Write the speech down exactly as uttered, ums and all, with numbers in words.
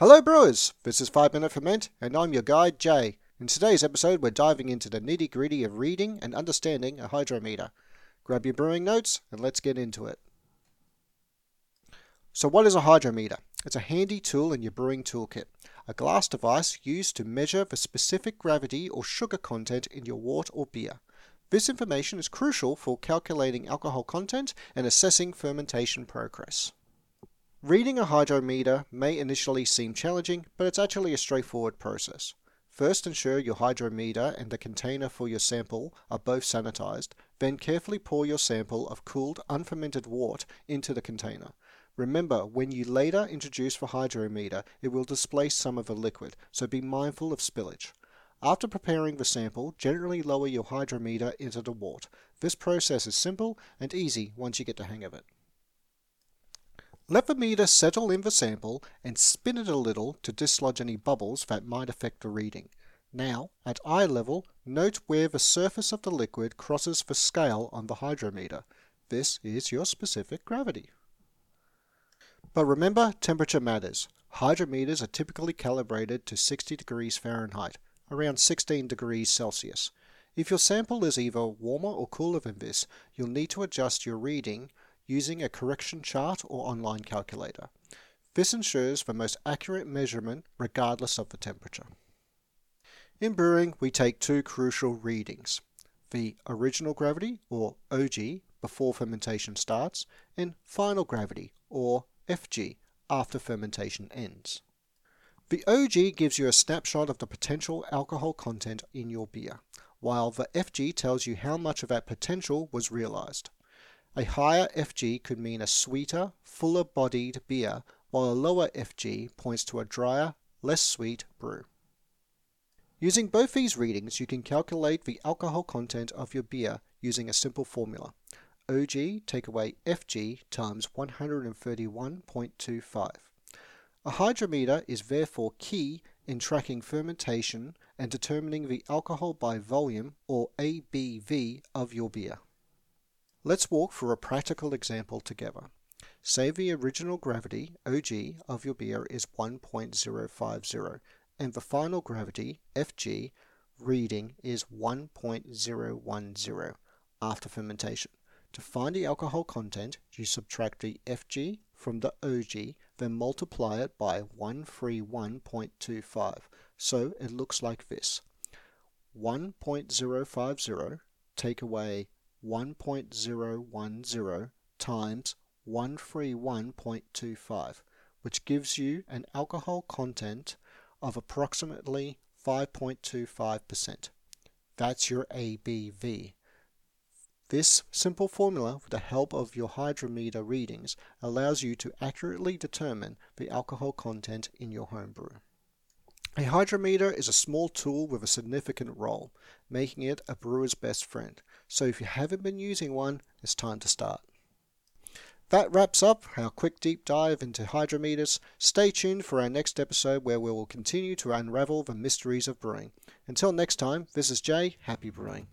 Hello brewers, this is five minute Ferment and I'm your guide Jay. In today's episode we're diving into the nitty gritty of reading and understanding a hydrometer. Grab your brewing notes and let's get into it. So what is a hydrometer? It's a handy tool in your brewing toolkit, a glass device used to measure the specific gravity or sugar content in your wort or beer. This information is crucial for calculating alcohol content and assessing fermentation progress. Reading a hydrometer may initially seem challenging, but it's actually a straightforward process. First, ensure your hydrometer and the container for your sample are both sanitized, then carefully pour your sample of cooled, unfermented wort into the container. Remember, when you later introduce the hydrometer, it will displace some of the liquid, so be mindful of spillage. After preparing the sample, gently lower your hydrometer into the wort. This process is simple and easy once you get the hang of it. Let the meter settle in the sample and spin it a little to dislodge any bubbles that might affect the reading. Now, at eye level, note where the surface of the liquid crosses the scale on the hydrometer. This is your specific gravity. But remember, temperature matters. Hydrometers are typically calibrated to sixty degrees Fahrenheit, around sixteen degrees Celsius. If your sample is either warmer or cooler than this, you'll need to adjust your reading using a correction chart or online calculator. This ensures the most accurate measurement regardless of the temperature. In brewing, we take two crucial readings, the original gravity, or O G, before fermentation starts, and final gravity, or F G, after fermentation ends. The O G gives you a snapshot of the potential alcohol content in your beer, while the F G tells you how much of that potential was realized. A higher F G could mean a sweeter, fuller-bodied beer, while a lower F G points to a drier, less sweet brew. Using both these readings, you can calculate the alcohol content of your beer using a simple formula. O G take away F G times one hundred thirty-one point two five. A hydrometer is therefore key in tracking fermentation and determining the alcohol by volume, or A B V, of your beer. Let's walk through a practical example together. Say the original gravity, O G, of your beer is one point zero five zero, and the final gravity, F G, reading is one point zero one zero after fermentation. To find the alcohol content, you subtract the F G from the O G, then multiply it by one hundred thirty-one point two five. So it looks like this. one point zero five zero take away one point zero one zero times one hundred thirty-one point two five, which gives you an alcohol content of approximately five point two five percent. That's your A B V. This simple formula, with the help of your hydrometer readings, allows you to accurately determine the alcohol content in your homebrew. A hydrometer is a small tool with a significant role, making it a brewer's best friend. So if you haven't been using one, it's time to start. That wraps up our quick deep dive into hydrometers. Stay tuned for our next episode where we will continue to unravel the mysteries of brewing. Until next time, this is Jay. Happy brewing.